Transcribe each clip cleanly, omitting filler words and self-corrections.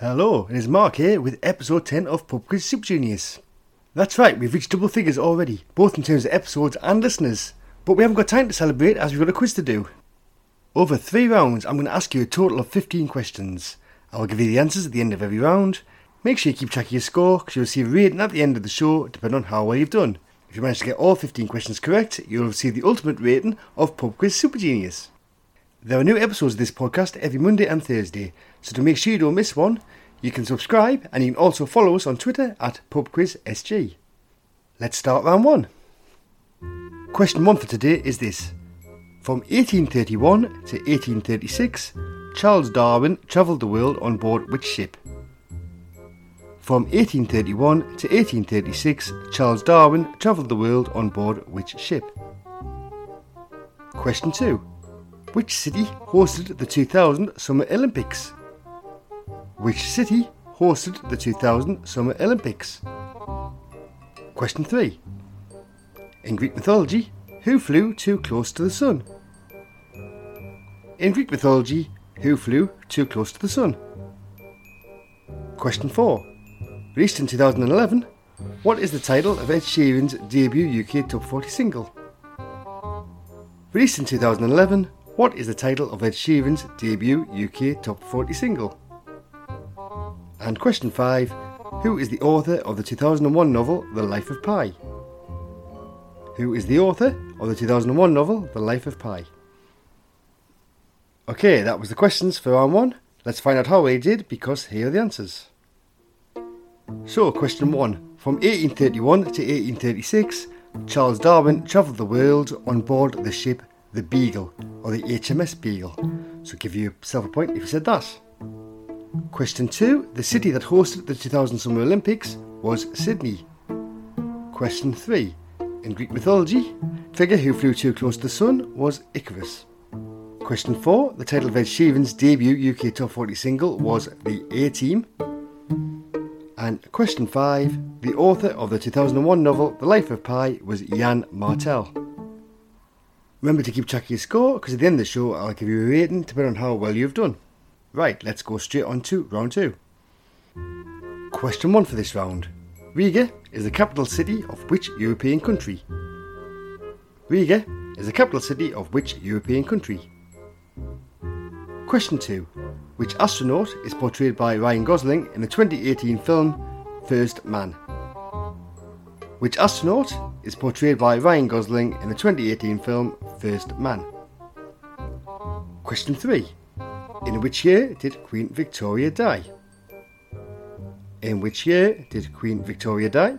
Hello, it is Mark here with episode 10 of Pub Quiz Super Juniors. That's right, we've reached double figures already, both in terms of episodes and listeners. But we haven't got time to celebrate as we've got a quiz to do. Over 3 rounds, I'm going to ask you a total of 15 questions. I will give you the answers at the end of every round. Make sure you keep track of your score, because you'll receive a rating at the end of the show, depending on how well you've done. If you manage to get all 15 questions correct, you'll receive the ultimate rating of Pub Quiz Super Genius. There are new episodes of this podcast every Monday and Thursday, so to make sure you don't miss one, you can subscribe and you can also follow us on Twitter at PubQuizSG. Let's start round 1. Question 1 for today is this. From 1831 to 1836, Charles Darwin travelled the world on board which ship? From 1831 to 1836, Charles Darwin travelled the world on board which ship? Question 2. Which city hosted the 2000 Summer Olympics? Which city hosted the 2000 Summer Olympics? Question 3. In Greek mythology, who flew too close to the sun? In Greek mythology, who flew too close to the sun? Question 4. Released in 2011, what is the title of Ed Sheeran's debut UK Top 40 single? Released in 2011, what is the title of Ed Sheeran's debut UK Top 40 single? And question 5. Who is the author of the 2001 novel The Life of Pi? Who is the author of the 2001 novel The Life of Pi? Okay, that was the questions for round 1. Let's find out how we did, because here are the answers. So, question 1. From 1831 to 1836, Charles Darwin travelled the world on board the ship the Beagle, or the HMS Beagle, so give yourself a point if you said that. Question 2. The city that hosted the 2000 Summer Olympics was Sydney. Question 3. In Greek mythology, the figure who flew too close to the sun was Icarus. Question 4. The title of Ed Sheeran's debut UK Top 40 single was The A-Team. And question 5. The author of the 2001 novel The Life of Pi was Yann Martel. Remember to keep track of your score, because at the end of the show I'll give you a rating depending on how well you've done. Right, let's go straight on to round 2. Question 1 for this round. Riga is the capital city of which European country? Riga is the capital city of which European country? Question 2. Which astronaut is portrayed by Ryan Gosling in the 2018 film First Man? Which astronaut is portrayed by Ryan Gosling in the 2018 film First Man? Question 3. In which year did Queen Victoria die? In which year did Queen Victoria die?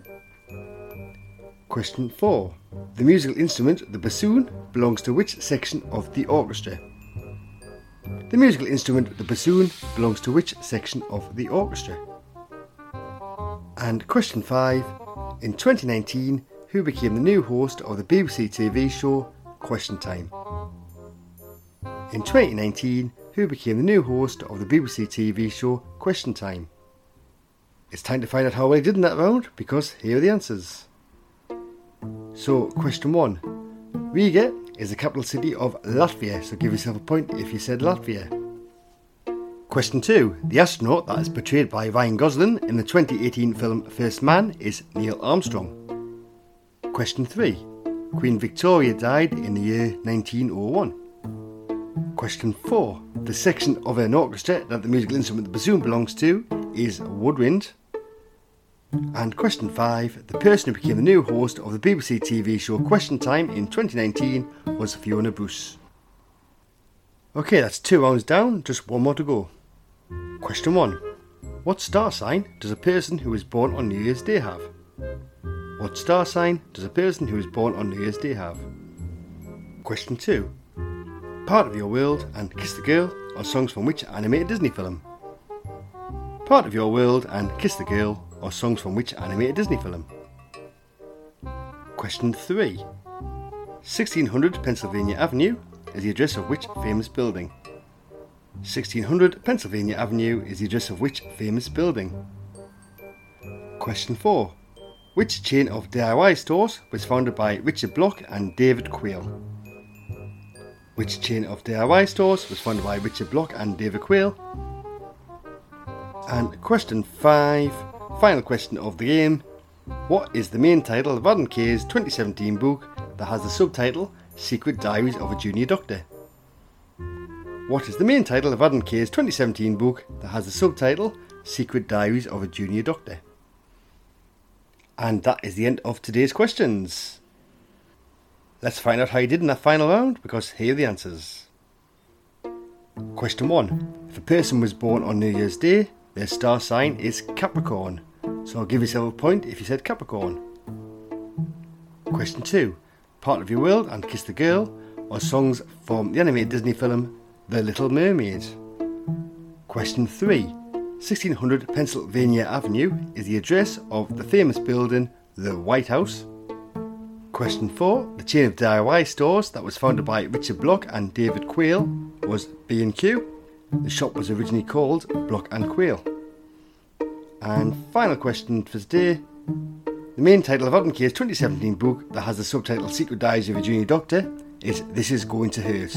Question 4. The musical instrument, the bassoon, belongs to which section of the orchestra? The musical instrument, the bassoon, belongs to which section of the orchestra? And question 5. In 2019, who became the new host of the BBC TV show Question Time? In 2019, who became the new host of the BBC TV show Question Time? It's time to find out how well you did in that round, because here are the answers. So, question 1. Riga is the capital city of Latvia, so give yourself a point if you said Latvia. Question 2. The astronaut that is portrayed by Ryan Gosling in the 2018 film First Man is Neil Armstrong. Question 3. Queen Victoria died in the year 1901. Question 4. The section of an orchestra that the musical instrument the bassoon belongs to is woodwind. And question 5. The person who became the new host of the BBC TV show Question Time in 2019 was Fiona Bruce. Okay, that's 2 rounds down, just 1 more to go. Question 1. What star sign does a person who is born on New Year's Day have? What star sign does a person who is born on New Year's Day have? Question 2. Part of Your World and Kiss the Girl are songs from which animated Disney film? Part of Your World and Kiss the Girl are songs from which animated Disney film? Question 3. 1600 Pennsylvania Avenue is the address of which famous building? 1600 Pennsylvania Avenue is the address of which famous building? Question 4. Which chain of DIY stores was founded by Richard Block and David Quayle? Which chain of DIY stores was founded by Richard Block and David Quayle? And question 5, final question of the game. What is the main title of Vernon Kay's 2017 book that has the subtitle Secret Diaries of a Junior Doctor? What is the main title of Vernon Kay's 2017 book that has the subtitle Secret Diaries of a Junior Doctor? And that is the end of today's questions. Let's find out how you did in that final round, because here are the answers. Question 1. If a person was born on New Year's Day, their star sign is Capricorn. So I'll give yourself a point if you said Capricorn. Question 2. Part of Your World and Kiss the Girl are songs from the animated Disney film The Little Mermaid. Question 3. 1600 Pennsylvania Avenue is the address of the famous building, the White House. Question 4. The chain of DIY stores that was founded by Richard Block and David Quayle was B&Q. The shop was originally called Block and Quayle. And final question for today. The main title of Vernon Kay's 2017 book that has the subtitle Secret Diaries of a Junior Doctor is This Is Going to Hurt.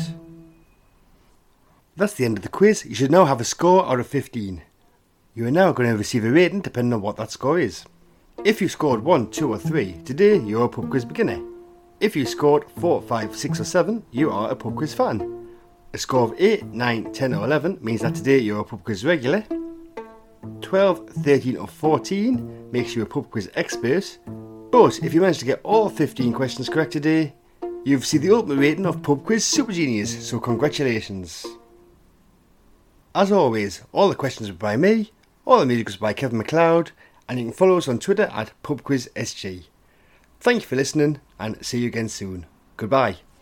That's the end of the quiz. You should now have a score out of 15. You are now going to receive a rating depending on what that score is. If you scored 1, 2 or 3, today you are a pub quiz beginner. If you scored 4, 5, 6 or 7, you are a pub quiz fan. A score of 8, 9, 10 or 11 means that today you are a pub quiz regular. 12, 13 or 14 makes you a pub quiz expert, but if you manage to get all 15 questions correct today, you've received the ultimate rating of Pub Quiz Super Genius, so congratulations. As always, all the questions were by me, all the music was by Kevin MacLeod, and you can follow us on Twitter at PubQuizSG. Thank you for listening, and see you again soon. Goodbye.